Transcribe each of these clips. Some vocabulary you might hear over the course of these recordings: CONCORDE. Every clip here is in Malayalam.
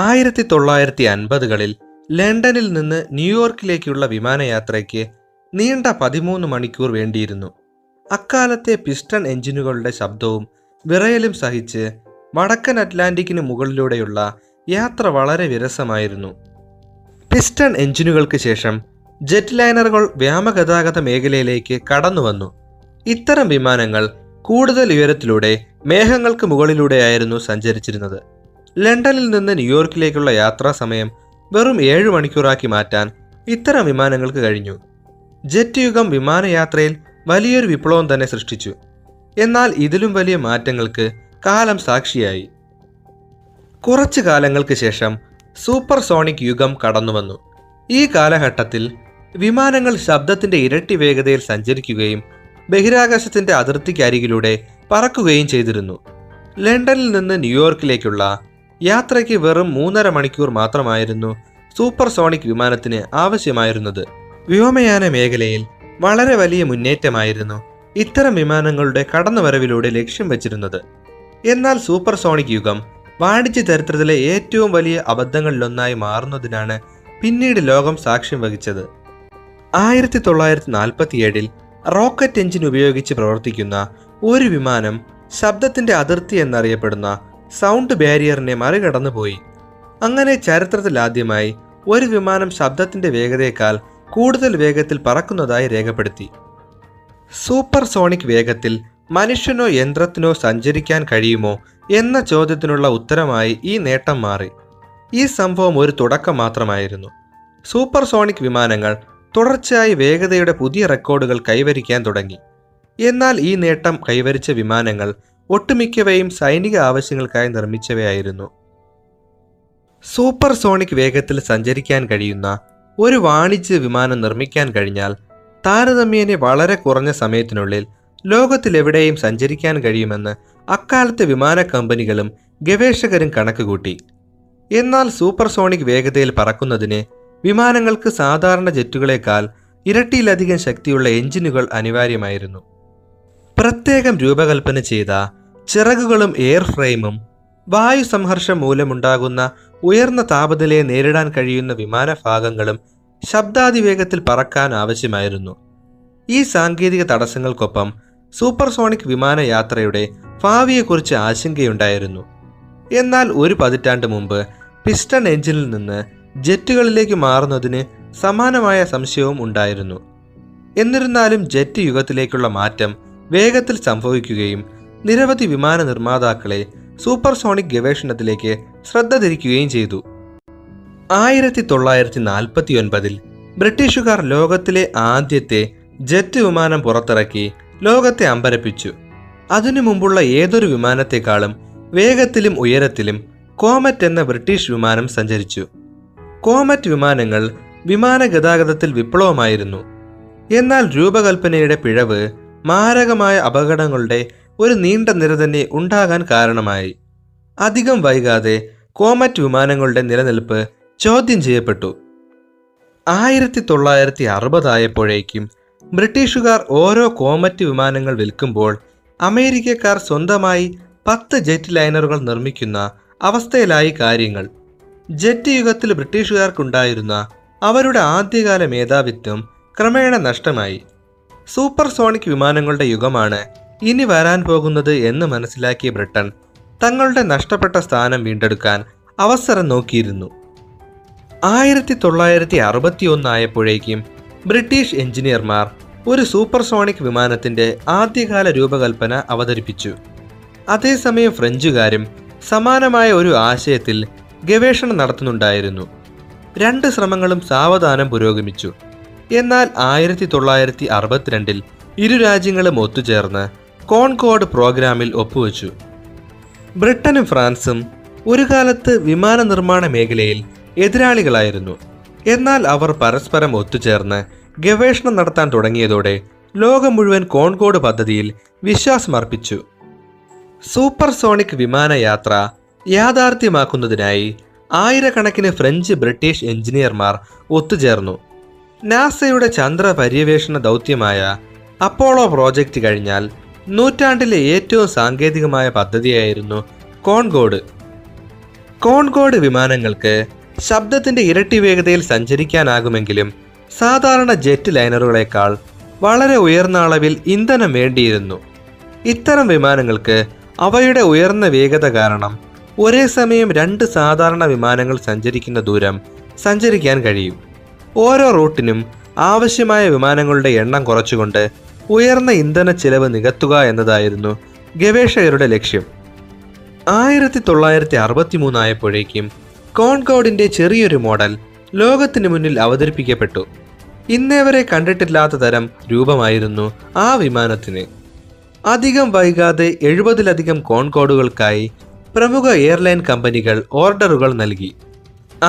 1950കളിൽ ലണ്ടനിൽ നിന്ന് ന്യൂയോർക്കിലേക്കുള്ള വിമാനയാത്രയ്ക്ക് നീണ്ട 13 മണിക്കൂർ വേണ്ടിയിരുന്നു. അക്കാലത്തെ പിസ്റ്റൺ എഞ്ചിനുകളുടെ ശബ്ദവും വിറയലും സഹിച്ച് വടക്കൻ അറ്റ്ലാന്റിക്കിന് മുകളിലൂടെയുള്ള യാത്ര വളരെ വിരസമായിരുന്നു. പിസ്റ്റൺ എഞ്ചിനുകൾക്ക് ശേഷം ജെറ്റ് ലൈനറുകൾ വ്യോമഗതാഗത മേഖലയിലേക്ക് കടന്നുവന്നു. ഇത്തരം വിമാനങ്ങൾ കൂടുതൽ ഉയരത്തിലൂടെ മേഘങ്ങൾക്ക് മുകളിലൂടെയായിരുന്നു സഞ്ചരിച്ചിരുന്നത്. ലണ്ടനിൽ നിന്ന് ന്യൂയോർക്കിലേക്കുള്ള യാത്രാസമയം വെറും 7 മണിക്കൂറാക്കി മാറ്റാൻ ഇത്തരം വിമാനങ്ങൾക്ക് കഴിഞ്ഞു. ജെറ്റ് യുഗം വിമാനയാത്രയിൽ വലിയൊരു വിപ്ലവം തന്നെ സൃഷ്ടിച്ചു. എന്നാൽ ഇതിലും വലിയ മാറ്റങ്ങൾക്ക് കാലം സാക്ഷിയായി. കുറച്ചു കാലങ്ങൾക്ക് ശേഷം സൂപ്പർസോണിക് യുഗം കടന്നുവന്നു. ഈ കാലഘട്ടത്തിൽ വിമാനങ്ങൾ ശബ്ദത്തിൻ്റെ ഇരട്ടി വേഗതയിൽ സഞ്ചരിക്കുകയും ബഹിരാകാശത്തിൻ്റെ അതിർത്തിക്കരികിലൂടെ പറക്കുകയും ചെയ്തിരുന്നു. ലണ്ടനിൽ നിന്ന് ന്യൂയോർക്കിലേക്കുള്ള യാത്രയ്ക്ക് വെറും 3.5 മണിക്കൂർ മാത്രമായിരുന്നു സൂപ്പർസോണിക് വിമാനത്തിന് ആവശ്യമായിരുന്നത്. വ്യോമയാന മേഖലയിൽ വളരെ വലിയ മുന്നേറ്റമായിരുന്നു ഇത്തരം വിമാനങ്ങളുടെ കടന്നുവരവിലൂടെ ലക്ഷ്യം വച്ചിരുന്നത്. എന്നാൽ സൂപ്പർസോണിക് യുഗം വാണിജ്യ ചരിത്രത്തിലെ ഏറ്റവും വലിയ അബദ്ധങ്ങളിലൊന്നായി മാറുന്നതിനാണ് പിന്നീട് ലോകം സാക്ഷ്യം വഹിച്ചത്. 1947ൽ റോക്കറ്റ് എഞ്ചിൻ ഉപയോഗിച്ച് പ്രവർത്തിക്കുന്ന ഒരു വിമാനം ശബ്ദത്തിൻ്റെ അതിർത്തി എന്നറിയപ്പെടുന്ന സൗണ്ട് ബാരിയറിനെ മറികടന്നു പോയി. അങ്ങനെ ചരിത്രത്തിലാദ്യമായി ഒരു വിമാനം ശബ്ദത്തിൻ്റെ വേഗതയേക്കാൾ കൂടുതൽ വേഗത്തിൽ പറക്കുന്നതായി രേഖപ്പെടുത്തി. സൂപ്പർസോണിക് വേഗത്തിൽ മനുഷ്യനോ യന്ത്രത്തിനോ സഞ്ചരിക്കാൻ കഴിയുമോ എന്ന ചോദ്യത്തിനുള്ള ഉത്തരമായി ഈ നേട്ടം മാറി. ഈ സംഭവം ഒരു തുടക്കം മാത്രമായിരുന്നു. സൂപ്പർസോണിക് വിമാനങ്ങൾ തുടർച്ചയായി വേഗതയുടെ പുതിയ റെക്കോർഡുകൾ കൈവരിക്കാൻ തുടങ്ങി. എന്നാൽ ഈ നേട്ടം കൈവരിച്ച വിമാനങ്ങൾ ഒട്ടുമിക്കവയും സൈനിക ആവശ്യങ്ങൾക്കായി നിർമ്മിച്ചവയായിരുന്നു. സൂപ്പർസോണിക് വേഗത്തിൽ സഞ്ചരിക്കാൻ കഴിയുന്ന ഒരു വാണിജ്യ വിമാനം നിർമ്മിക്കാൻ കഴിഞ്ഞാൽ താരതമ്യേന വളരെ കുറഞ്ഞ സമയത്തിനുള്ളിൽ ലോകത്തിലെവിടെയും സഞ്ചരിക്കാൻ കഴിയുമെന്ന് അക്കാലത്തെ വിമാന കമ്പനികളും ഗവേഷകരും കണക്കുകൂട്ടി. എന്നാൽ സൂപ്പർസോണിക് വേഗതയിൽ പറക്കുന്നതിന് വിമാനങ്ങൾക്ക് സാധാരണ ജെറ്റുകളേക്കാൾ ഇരട്ടിയിലധികം ശക്തിയുള്ള എഞ്ചിനുകൾ അനിവാര്യമായിരുന്നു. പ്രത്യേകം രൂപകൽപ്പന ചെയ്ത ചിറകുകളും എയർ ഫ്രെയിമും വായു സംഘർഷം മൂലമുണ്ടാകുന്ന ഉയർന്ന താപനിലയെ നേരിടാൻ കഴിയുന്ന വിമാന ഭാഗങ്ങളും ശബ്ദാതിവേഗത്തിൽ പറക്കാൻ ആവശ്യമായിരുന്നു. ഈ സാങ്കേതിക തടസ്സങ്ങൾക്കൊപ്പം സൂപ്പർസോണിക് വിമാനയാത്രയുടെ ഭാവിയെക്കുറിച്ച് ആശങ്കയുണ്ടായിരുന്നു. എന്നാൽ ഒരു പതിറ്റാണ്ട് മുമ്പ് പിസ്റ്റൺ എഞ്ചിനിൽ നിന്ന് ജെറ്റുകളിലേക്ക് മാറുന്നതിന് സമാനമായ സംശയവും ഉണ്ടായിരുന്നു. എന്നിരുന്നാലും ജെറ്റ് യുഗത്തിലേക്കുള്ള മാറ്റം വേഗത്തിൽ സംഭവിക്കുകയും നിരവധി വിമാന നിർമ്മാതാക്കളെ സൂപ്പർസോണിക് ഗവേഷണത്തിലേക്ക് ശ്രദ്ധ തിരിക്കുകയും ചെയ്തു. 1949ൽ ബ്രിട്ടീഷുകാർ ലോകത്തിലെ ആദ്യത്തെ ജെറ്റ് വിമാനം പുറത്തിറക്കി ലോകത്തെ അമ്പരപ്പിച്ചു. അതിനു മുമ്പുള്ള ഏതൊരു വിമാനത്തെക്കാളും വേഗത്തിലും ഉയരത്തിലും കോമറ്റ് എന്ന ബ്രിട്ടീഷ് വിമാനം സഞ്ചരിച്ചു. കോമറ്റ് വിമാനങ്ങൾ വിമാന ഗതാഗതത്തിൽ വിപ്ലവമായിരുന്നു. എന്നാൽ രൂപകൽപ്പനയുടെ പിഴവ് മാരകമായ അപകടങ്ങളുടെ ഒരു നീണ്ട നിര തന്നെ ഉണ്ടാകാൻ കാരണമായി. അധികം വൈകാതെ കോമറ്റ് വിമാനങ്ങളുടെ നിലനിൽപ്പ് ചോദ്യം ചെയ്യപ്പെട്ടു. 1960 ബ്രിട്ടീഷുകാർ ഓരോ കോമറ്റ് വിമാനങ്ങൾ വിൽക്കുമ്പോൾ അമേരിക്കക്കാർ സ്വന്തമായി 10 ജെറ്റ് ലൈനറുകൾ നിർമ്മിക്കുന്ന അവസ്ഥയിലായി കാര്യങ്ങൾ. ജെറ്റ് യുഗത്തിൽ ബ്രിട്ടീഷുകാർക്കുണ്ടായിരുന്ന അവരുടെ ആദ്യകാല മേധാവിത്വം ക്രമേണ നഷ്ടമായി. സൂപ്പർസോണിക് വിമാനങ്ങളുടെ യുഗമാണ് ഇനി വരാൻ പോകുന്നത് എന്ന് മനസ്സിലാക്കിയ ബ്രിട്ടൻ തങ്ങളുടെ നഷ്ടപ്പെട്ട സ്ഥാനം വീണ്ടെടുക്കാൻ അവസരം നോക്കിയിരുന്നു. 1961 ബ്രിട്ടീഷ് എഞ്ചിനീയർമാർ ഒരു സൂപ്പർസോണിക് വിമാനത്തിൻ്റെ ആദ്യകാല രൂപകൽപ്പന അവതരിപ്പിച്ചു. അതേസമയം ഫ്രഞ്ചുകാരും സമാനമായ ഒരു ആശയത്തിൽ ഗവേഷണം നടത്തുന്നുണ്ടായിരുന്നു. രണ്ട് ശ്രമങ്ങളും സാവധാനം പുരോഗമിച്ചു. എന്നാൽ 1962 ഇരു രാജ്യങ്ങളും ഒത്തുചേർന്ന് കോൺകോർഡ് പ്രോഗ്രാമിൽ ഒപ്പുവെച്ചു. ബ്രിട്ടനും ഫ്രാൻസും ഒരു കാലത്ത് വിമാന നിർമ്മാണ മേഖലയിൽ എതിരാളികളായിരുന്നു. എന്നാൽ അവർ പരസ്പരം ഒത്തുചേർന്ന് ഗവേഷണം നടത്താൻ തുടങ്ങിയതോടെ ലോകം മുഴുവൻ കോൺകോർഡ് പദ്ധതിയിൽ വിശ്വാസമർപ്പിച്ചു. സൂപ്പർസോണിക് വിമാനയാത്ര യാഥാർത്ഥ്യമാക്കുന്നതിനായി ആയിരക്കണക്കിന് ഫ്രഞ്ച് ബ്രിട്ടീഷ് എഞ്ചിനീയർമാർ ഒത്തുചേർന്നു. നാസയുടെ ചന്ദ്ര പര്യവേഷണ ദൗത്യമായ അപ്പോളോ പ്രോജക്റ്റ് കഴിഞ്ഞാൽ നൂറ്റാണ്ടിലെ ഏറ്റവും സാങ്കേതികമായ പദ്ധതിയായിരുന്നു കോൺകോർഡ്. കോൺകോർഡ് വിമാനങ്ങൾക്ക് ശബ്ദത്തിൻ്റെ ഇരട്ടി വേഗതയിൽ സഞ്ചരിക്കാനാകുമെങ്കിലും സാധാരണ ജെറ്റ് ലൈനറുകളേക്കാൾ വളരെ ഉയർന്ന അളവിൽ ഇന്ധനം വേണ്ടിയിരുന്നു. ഇത്തരം വിമാനങ്ങൾക്ക് അവയുടെ ഉയർന്ന വേഗത കാരണം ഒരേ സമയം രണ്ട് സാധാരണ വിമാനങ്ങൾ സഞ്ചരിക്കുന്ന ദൂരം സഞ്ചരിക്കാൻ കഴിയും. ഓരോ റൂട്ടിനും ആവശ്യമായ വിമാനങ്ങളുടെ എണ്ണം കുറച്ചുകൊണ്ട് ഉയർന്ന ഇന്ധന ചിലവ് നികത്തുക എന്നതായിരുന്നു ഗവേഷകരുടെ ലക്ഷ്യം. 1963 ആയപ്പോഴേക്കും കോൺകോർഡിൻ്റെ ചെറിയൊരു മോഡൽ ലോകത്തിന് മുന്നിൽ അവതരിപ്പിക്കപ്പെട്ടു. ഇന്നേവരെ കണ്ടിട്ടില്ലാത്ത തരം രൂപമായിരുന്നു ആ വിമാനത്തിന്. അധികം വൈകാതെ 70ലധികം കോൺകോർഡുകൾക്കായി പ്രമുഖ എയർലൈൻ കമ്പനികൾ ഓർഡറുകൾ നൽകി.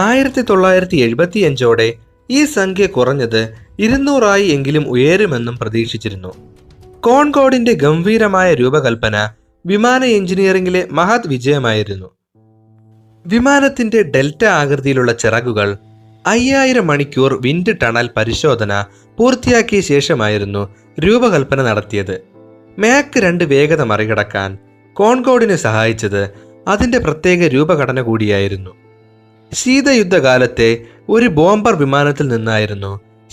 1975ഓടെ ഈ സംഖ്യ കുറഞ്ഞത് 200 എങ്കിലും ഉയരുമെന്നും പ്രതീക്ഷിച്ചിരുന്നു. കോൺകോർഡിൻ്റെ ഗംഭീരമായ രൂപകൽപ്പന വിമാന എഞ്ചിനീയറിംഗിലെ മഹത് വിജയമായിരുന്നു. വിമാനത്തിൻ്റെ ഡെൽറ്റ ആകൃതിയിലുള്ള ചിറകുകൾ 5000 മണിക്കൂർ വിൻഡ് ടണൽ പരിശോധന പൂർത്തിയാക്കിയ ശേഷമായിരുന്നു രൂപകൽപ്പന നടത്തിയത്. മാക്ക് 2 വേഗത മറികടക്കാൻ കോൺകോർഡിനെ സഹായിച്ചത് അതിൻ്റെ പ്രത്യേക രൂപഘടന കൂടിയായിരുന്നു. ശീതയുദ്ധകാലത്തെ ഒരു ബോംബർ വിമാനത്തിൽ നിന്നായിരുന്നു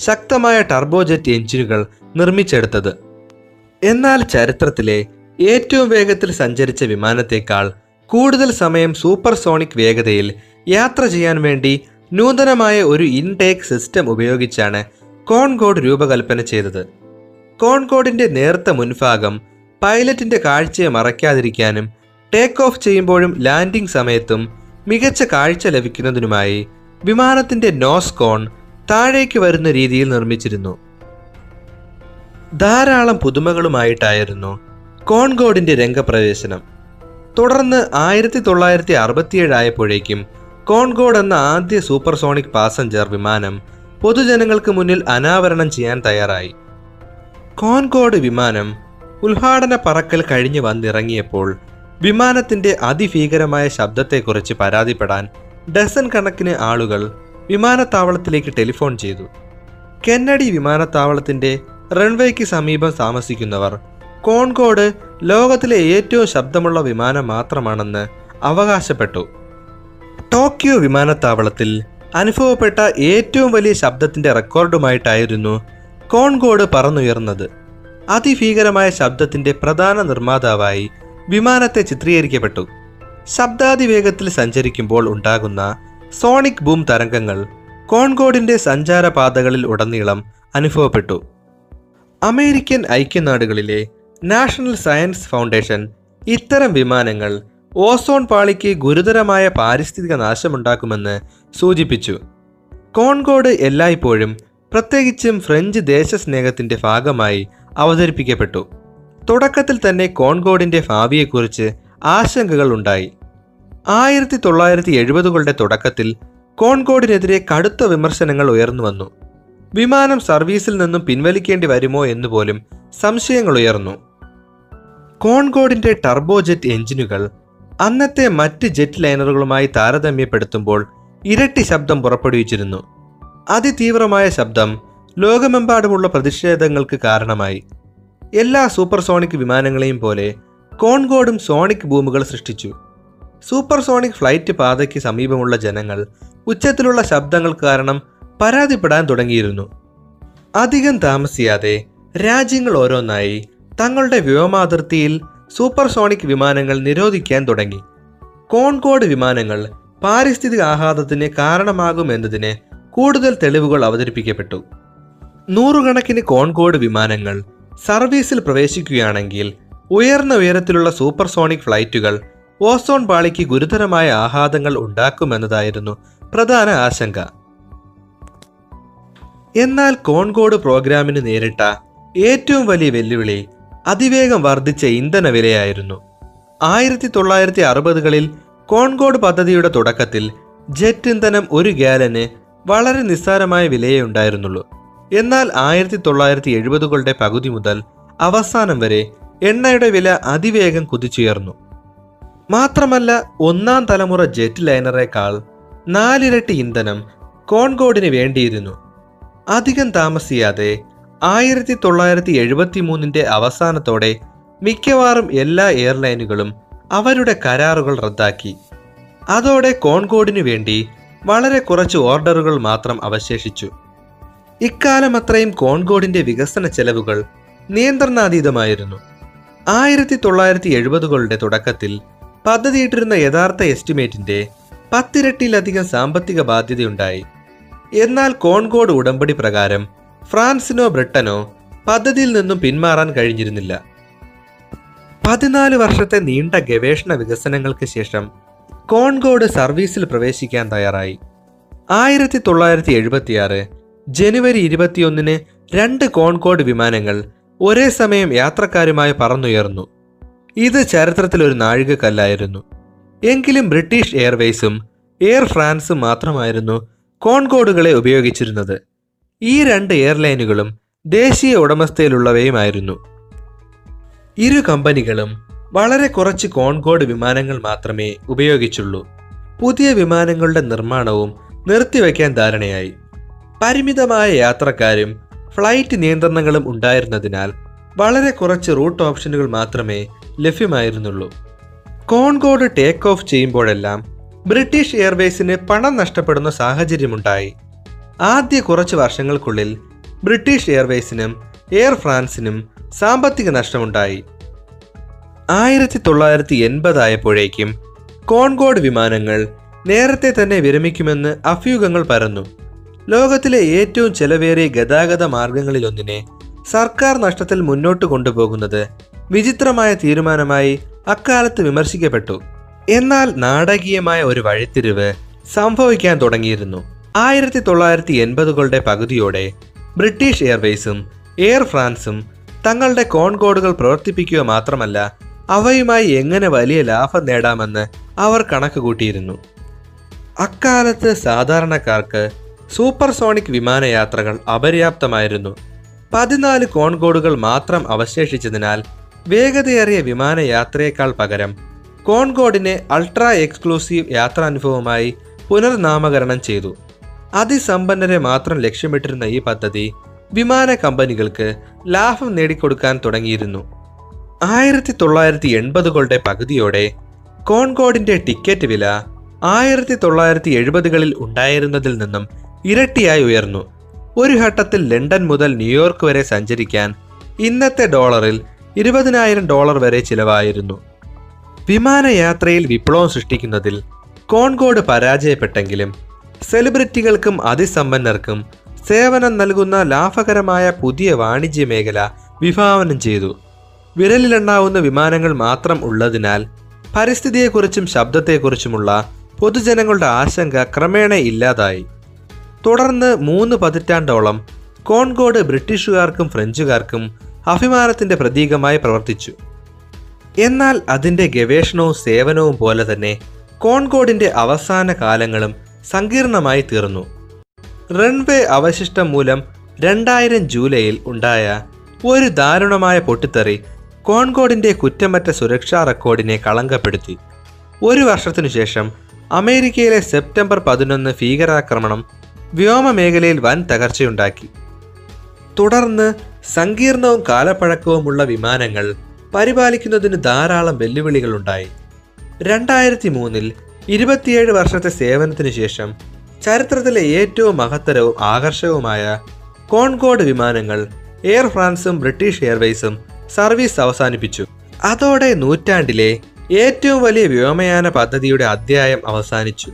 ശക്തമായ ടർബോജെറ്റ് എഞ്ചിനുകൾ നിർമ്മിച്ചെടുത്തത്. എന്നാൽ ചരിത്രത്തിലെ ഏറ്റവും വേഗത്തിൽ സഞ്ചരിച്ച വിമാനത്തേക്കാൾ കൂടുതൽ സമയം സൂപ്പർസോണിക് വേഗതയിൽ യാത്ര ചെയ്യാൻ വേണ്ടി നൂതനമായ ഒരു ഇൻടേക്ക് സിസ്റ്റം ഉപയോഗിച്ചാണ് കോൺകോർഡ് രൂപകൽപ്പന ചെയ്തത്. കോൺകോർഡിൻ്റെ നേർത്ത മുൻഭാഗം പൈലറ്റിൻ്റെ കാഴ്ചയെ മറയ്ക്കാതിരിക്കാനും ടേക്ക് ഓഫ് ചെയ്യുമ്പോഴും ലാൻഡിംഗ് സമയത്തും മികച്ച കാഴ്ച ലഭിക്കുന്നതിനുമായി വിമാനത്തിൻ്റെ നോസ് കോൺ താഴേക്ക് വരുന്ന രീതിയിൽ നിർമ്മിച്ചിരുന്നു. ധാരാളം പുതുമകളുമായിട്ടായിരുന്നു കോൺകോർഡിൻ്റെ രംഗപ്രവേശനം. തുടർന്ന് 1967 ആയപ്പോഴേക്കും കോൺകോർഡ് എന്ന ആദ്യ സൂപ്പർസോണിക് പാസഞ്ചർ വിമാനം പൊതുജനങ്ങൾക്ക് മുന്നിൽ അനാവരണം ചെയ്യാൻ തയ്യാറായി. കോൺകോർഡ് വിമാനം ഉദ്ഘാടന പറക്കൽ കഴിഞ്ഞ് വന്നിറങ്ങിയപ്പോൾ വിമാനത്തിൻ്റെ അതിഭീകരമായ ശബ്ദത്തെക്കുറിച്ച് പരാതിപ്പെടാൻ ഡസൻ കണക്കിന് ആളുകൾ വിമാനത്താവളത്തിലേക്ക് ടെലിഫോൺ ചെയ്തു. കെന്നഡി വിമാനത്താവളത്തിൻ്റെ റൺവേയ്ക്ക് സമീപം താമസിക്കുന്നവർ കോൺകോർഡ് ലോകത്തിലെ ഏറ്റവും ശബ്ദമുള്ള വിമാനം മാത്രമാണെന്ന് അവകാശപ്പെട്ടു. ടോക്കിയോ വിമാനത്താവളത്തിൽ അനുഭവപ്പെട്ട ഏറ്റവും വലിയ ശബ്ദത്തിൻ്റെ റെക്കോർഡുമായിട്ടായിരുന്നു കോൺകോർഡ് പറന്നുയർന്നത്. അതിഭീകരമായ ശബ്ദത്തിൻ്റെ പ്രധാന നിർമ്മാതാവായി വിമാനത്തെ ചിത്രീകരിക്കപ്പെട്ടു. ശബ്ദാതിവേഗത്തിൽ സഞ്ചരിക്കുമ്പോൾ ഉണ്ടാകുന്ന സോണിക് ബൂം തരംഗങ്ങൾ കോൺകോർഡിൻ്റെ സഞ്ചാരപാതകളിൽ ഉടനീളം അനുഭവപ്പെട്ടു. അമേരിക്കൻ ഐക്യനാടുകളിലെ നാഷണൽ സയൻസ് ഫൗണ്ടേഷൻ ഇത്തരം വിമാനങ്ങൾ ഓസോൺ പാളിക്ക് ഗുരുതരമായ പാരിസ്ഥിതിക നാശമുണ്ടാക്കുമെന്ന് സൂചിപ്പിച്ചു. കോൺകോർഡ് എല്ലായ്പ്പോഴും പ്രത്യേകിച്ചും ഫ്രഞ്ച് ദേശസ്നേഹത്തിൻ്റെ ഭാഗമായി അവതരിപ്പിക്കപ്പെട്ടു. തുടക്കത്തിൽ തന്നെ കോൺകോർഡിൻ്റെ ഭാവിയെക്കുറിച്ച് ആശങ്കകൾ ഉണ്ടായി. 1970കളുടെ തുടക്കത്തിൽ കോൺകോർഡിനെതിരെ കടുത്ത വിമർശനങ്ങൾ ഉയർന്നു വന്നു. വിമാനം സർവീസിൽ നിന്നും പിൻവലിക്കേണ്ടി വരുമോ എന്നുപോലും സംശയങ്ങൾ ഉയർന്നു. കോൺകോർഡിൻ്റെ ടർബോജെറ്റ് എഞ്ചിനുകൾ അന്നത്തെ മറ്റ് ജെറ്റ് ലൈനറുകളുമായി താരതമ്യപ്പെടുത്തുമ്പോൾ ഇരട്ടി ശബ്ദം പുറപ്പെടുവിച്ചിരുന്നു. അതിതീവ്രമായ ശബ്ദം ലോകമെമ്പാടുമുള്ള പ്രതിഷേധങ്ങൾക്ക് കാരണമായി. എല്ലാ സൂപ്പർസോണിക് വിമാനങ്ങളെയും പോലെ കോൺകോർഡും സോണിക് ബൂമുകൾ സൃഷ്ടിച്ചു. സൂപ്പർസോണിക് ഫ്ലൈറ്റ് പാതയ്ക്ക് സമീപമുള്ള ജനങ്ങൾ ഉച്ചത്തിലുള്ള ശബ്ദങ്ങൾ കാരണം പരാതിപ്പെടാൻ തുടങ്ങിയിരുന്നു. അധികം താമസിയാതെ രാജ്യങ്ങൾ ഓരോന്നായി തങ്ങളുടെ വ്യോമാതിർത്തിയിൽ സൂപ്പർസോണിക് വിമാനങ്ങൾ നിരോധിക്കാൻ തുടങ്ങി. കോൺകോർഡ് വിമാനങ്ങൾ പാരിസ്ഥിതിക ആഘാതത്തിന് കാരണമാകുമെന്നതിന് കൂടുതൽ തെളിവുകൾ അവതരിപ്പിക്കപ്പെട്ടു. 100 കണക്കിന് കോൺകോർഡ് വിമാനങ്ങൾ സർവീസിൽ പ്രവേശിക്കുകയാണെങ്കിൽ ഉയർന്ന ഉയരത്തിലുള്ള സൂപ്പർസോണിക് ഫ്ലൈറ്റുകൾ ഓസോൺ പാളിക്ക് ഗുരുതരമായ ആഘാതങ്ങൾ ഉണ്ടാക്കുമെന്നതായിരുന്നു പ്രധാന ആശങ്ക. എന്നാൽ കോൺകോർഡ് പ്രോഗ്രാമിന് നേരിട്ട ഏറ്റവും വലിയ വെല്ലുവിളി അതിവേഗം വർദ്ധിച്ച ഇന്ധന വിലയായിരുന്നു. 1960കളിൽ കോൺകോർഡ് പദ്ധതിയുടെ തുടക്കത്തിൽ ജെറ്റ് ഇന്ധനം 1 ഗാലന് വളരെ നിസ്സാരമായ വിലയേ ഉണ്ടായിരുന്നുള്ളൂ. എന്നാൽ 1970കളുടെ പകുതി മുതൽ അവസാനം വരെ എണ്ണയുടെ വില അതിവേഗം കുതിച്ചുയർന്നു. മാത്രമല്ല, 1-ാം തലമുറ ജെറ്റ് ലൈനറേക്കാൾ 4 ഇരട്ടി ഇന്ധനം കോൺകോർഡിന് വേണ്ടിയിരുന്നു. അധികം താമസിയാതെ 1973ന്റെ അവസാനത്തോടെ മിക്കവാറും എല്ലാ എയർലൈനുകളും അവരുടെ കരാറുകൾ റദ്ദാക്കി. അതോടെ കോൺകോർഡിനു വേണ്ടി വളരെ കുറച്ച് ഓർഡറുകൾ മാത്രം അവശേഷിച്ചു. ഇക്കാലം അത്രയും കോൺകോർഡിന്റെ വികസന ചെലവുകൾ നിയന്ത്രണാതീതമായിരുന്നു. 1970-കളുടെ തുടക്കത്തിൽ പദ്ധതിയിട്ടിരുന്ന യഥാർത്ഥ എസ്റ്റിമേറ്റിന്റെ 10 ഇരട്ടിയിലധികം സാമ്പത്തിക ബാധ്യതയുണ്ടായി. എന്നാൽ കോൺകോർഡ് ഉടമ്പടി പ്രകാരം ഫ്രാൻസിനോ ബ്രിട്ടനോ പദ്ധതിയിൽ നിന്നും പിന്മാറാൻ കഴിഞ്ഞിരുന്നില്ല. 14 വർഷത്തെ നീണ്ട ഗവേഷണ വികസനങ്ങൾക്ക് ശേഷം കോൺകോർഡ് സർവീസിൽ പ്രവേശിക്കാൻ തയ്യാറായി. 1976 ജനുവരി 21-ന് 2 കോൺകോർഡ് വിമാനങ്ങൾ ഒരേ സമയം യാത്രക്കാരുമായി പറന്നുയർന്നു. ഇത് ചരിത്രത്തിലൊരു നാഴികക്കല്ലായിരുന്നു. എങ്കിലും ബ്രിട്ടീഷ് എയർവേസും എയർ ഫ്രാൻസും മാത്രമായിരുന്നു കോൺകോർഡുകളെ ഉപയോഗിച്ചിരുന്നത്. ഈ 2 എയർലൈനുകളും ദേശീയ ഉടമസ്ഥയിലുള്ളവയുമായിരുന്നു. ഇരു കമ്പനികളും വളരെ കുറച്ച് കോൺകോർഡ് വിമാനങ്ങൾ മാത്രമേ ഉപയോഗിച്ചുള്ളൂ. പുതിയ വിമാനങ്ങളുടെ നിർമ്മാണവും നിർത്തിവെക്കാൻ ധാരണയായി. പരിമിതമായ യാത്രക്കാരും ഫ്ലൈറ്റ് നിയന്ത്രണങ്ങളും ഉണ്ടായിരുന്നതിനാൽ വളരെ കുറച്ച് റൂട്ട് ഓപ്ഷനുകൾ മാത്രമേ ലഭ്യമായിരുന്നുള്ളൂ. കോൺകോർഡ് ടേക്ക് ഓഫ് ചെയ്യുമ്പോഴെല്ലാം ബ്രിട്ടീഷ് എയർവേസിന് പണം നഷ്ടപ്പെടുന്ന സാഹചര്യമുണ്ടായി. ആദ്യ കുറച്ച് വർഷങ്ങൾക്കുള്ളിൽ ബ്രിട്ടീഷ് എയർവേസിനും എയർ ഫ്രാൻസിനും സാമ്പത്തിക നഷ്ടമുണ്ടായി. 1980 ആയപ്പോഴേക്കും കോൺകോർഡ് വിമാനങ്ങൾ നേരത്തെ തന്നെ വിരമിക്കുമെന്ന് അഭ്യൂഹങ്ങൾ പരന്നു. ലോകത്തിലെ ഏറ്റവും ചെലവേറിയ ഗതാഗത മാർഗങ്ങളിലൊന്നിനെ സർക്കാർ നഷ്ടത്തിൽ മുന്നോട്ട് കൊണ്ടുപോകുന്നത് വിചിത്രമായ തീരുമാനമായി അക്കാലത്ത് വിമർശിക്കപ്പെട്ടു. എന്നാൽ നാടകീയമായ ഒരു വഴിത്തിരിവ് സംഭവിക്കാൻ തുടങ്ങിയിരുന്നു. 1980-കളുടെ പകുതിയോടെ ബ്രിട്ടീഷ് എയർവേസും എയർ ഫ്രാൻസും തങ്ങളുടെ കോൺകോർഡുകൾ പ്രവർത്തിപ്പിക്കുക മാത്രമല്ല, അവയുമായി എങ്ങനെ വലിയ ലാഭം നേടാമെന്ന് അവർ കണക്കുകൂട്ടിയിരുന്നു. അക്കാലത്ത് സാധാരണക്കാർക്ക് സൂപ്പർസോണിക് വിമാനയാത്രകൾ അപര്യാപ്തമായിരുന്നു. 14 കോൺകോർഡുകൾ മാത്രം അവശേഷിച്ചതിനാൽ വേഗതയേറിയ വിമാനയാത്രയേക്കാൾ പകരം കോൺകോർഡിനെ അൾട്രാ എക്സ്ക്ലൂസീവ് യാത്രാനുഭവമായി പുനർനാമകരണം ചെയ്തു. അതിസമ്പന്നരെ മാത്രം ലക്ഷ്യമിട്ടിരുന്ന ഈ പദ്ധതി വിമാന കമ്പനികൾക്ക് ലാഭം നേടിക്കൊടുക്കാൻ തുടങ്ങിയിരുന്നു. 1980-കളുടെ പകുതിയോടെ കോൺകോർഡിന്റെ ടിക്കറ്റ് വില 1970-കളിൽ ഉണ്ടായിരുന്നതിൽ നിന്നും ഇരട്ടിയായി ഉയർന്നു. ഒരു ഘട്ടത്തിൽ ലണ്ടൻ മുതൽ ന്യൂയോർക്ക് വരെ സഞ്ചരിക്കാൻ ഇന്നത്തെ ഡോളറിൽ $20,000 വരെ ചിലവായിരുന്നു. വിമാനയാത്രയിൽ വിപ്ലവം സൃഷ്ടിക്കുന്നതിൽ കോൺകോർഡ് പരാജയപ്പെട്ടെങ്കിലും സെലിബ്രിറ്റികൾക്കും അതിസമ്പന്നർക്കും സേവനം നൽകുന്ന ലാഭകരമായ പുതിയ വാണിജ്യ മേഖല വിഭാവനം ചെയ്തു. വിരലിലെണ്ണാവുന്ന വിമാനങ്ങൾ മാത്രം ഉള്ളതിനാൽ പരിസ്ഥിതിയെക്കുറിച്ചും ശബ്ദത്തെക്കുറിച്ചുമുള്ള പൊതുജനങ്ങളുടെ ആശങ്ക ക്രമേണ ഇല്ലാതായി. തുടർന്ന് 3 പതിറ്റാണ്ടോളം കോൺകോർഡ് ബ്രിട്ടീഷുകാർക്കും ഫ്രഞ്ചുകാർക്കും അഭിമാനത്തിൻ്റെ പ്രതീകമായി പ്രവർത്തിച്ചു. എന്നാൽ അതിൻ്റെ ഗവേഷണവും സേവനവും പോലെ തന്നെ കോൺകോർഡിൻ്റെ അവസാന കാലങ്ങളും സങ്കീർണമായി തീർന്നു. റൺവേ അവശിഷ്ടം മൂലം 2000 ജൂലൈയിൽ ഉണ്ടായ ഒരു ദാരുണമായ പൊട്ടിത്തെറി കോൺകോർഡിൻ്റെ കുറ്റമറ്റ സുരക്ഷാ റെക്കോർഡിനെ കളങ്കപ്പെടുത്തി. ഒരു വർഷത്തിനു ശേഷം അമേരിക്കയിലെ സെപ്റ്റംബർ 11 ഭീകരാക്രമണം വ്യോമമേഖലയിൽ വൻ തകർച്ചയുണ്ടാക്കി. തുടർന്ന് സങ്കീർണവും കാലപ്പഴക്കവുമുള്ള വിമാനങ്ങൾ പരിപാലിക്കുന്നതിന് ധാരാളം വെല്ലുവിളികളുണ്ടായി. 2003-ൽ 27 വർഷത്തെ സേവനത്തിനു ശേഷം ചരിത്രത്തിലെ ഏറ്റവും മഹത്തരവും ആകർഷകവുമായ കോൺകോർഡ് വിമാനങ്ങൾ എയർ ഫ്രാൻസും ബ്രിട്ടീഷ് എയർവേസും സർവീസ് അവസാനിപ്പിച്ചു. അതോടെ നൂറ്റാണ്ടിലെ ഏറ്റവും വലിയ വ്യോമയാന പദ്ധതിയുടെ അധ്യായം അവസാനിച്ചു.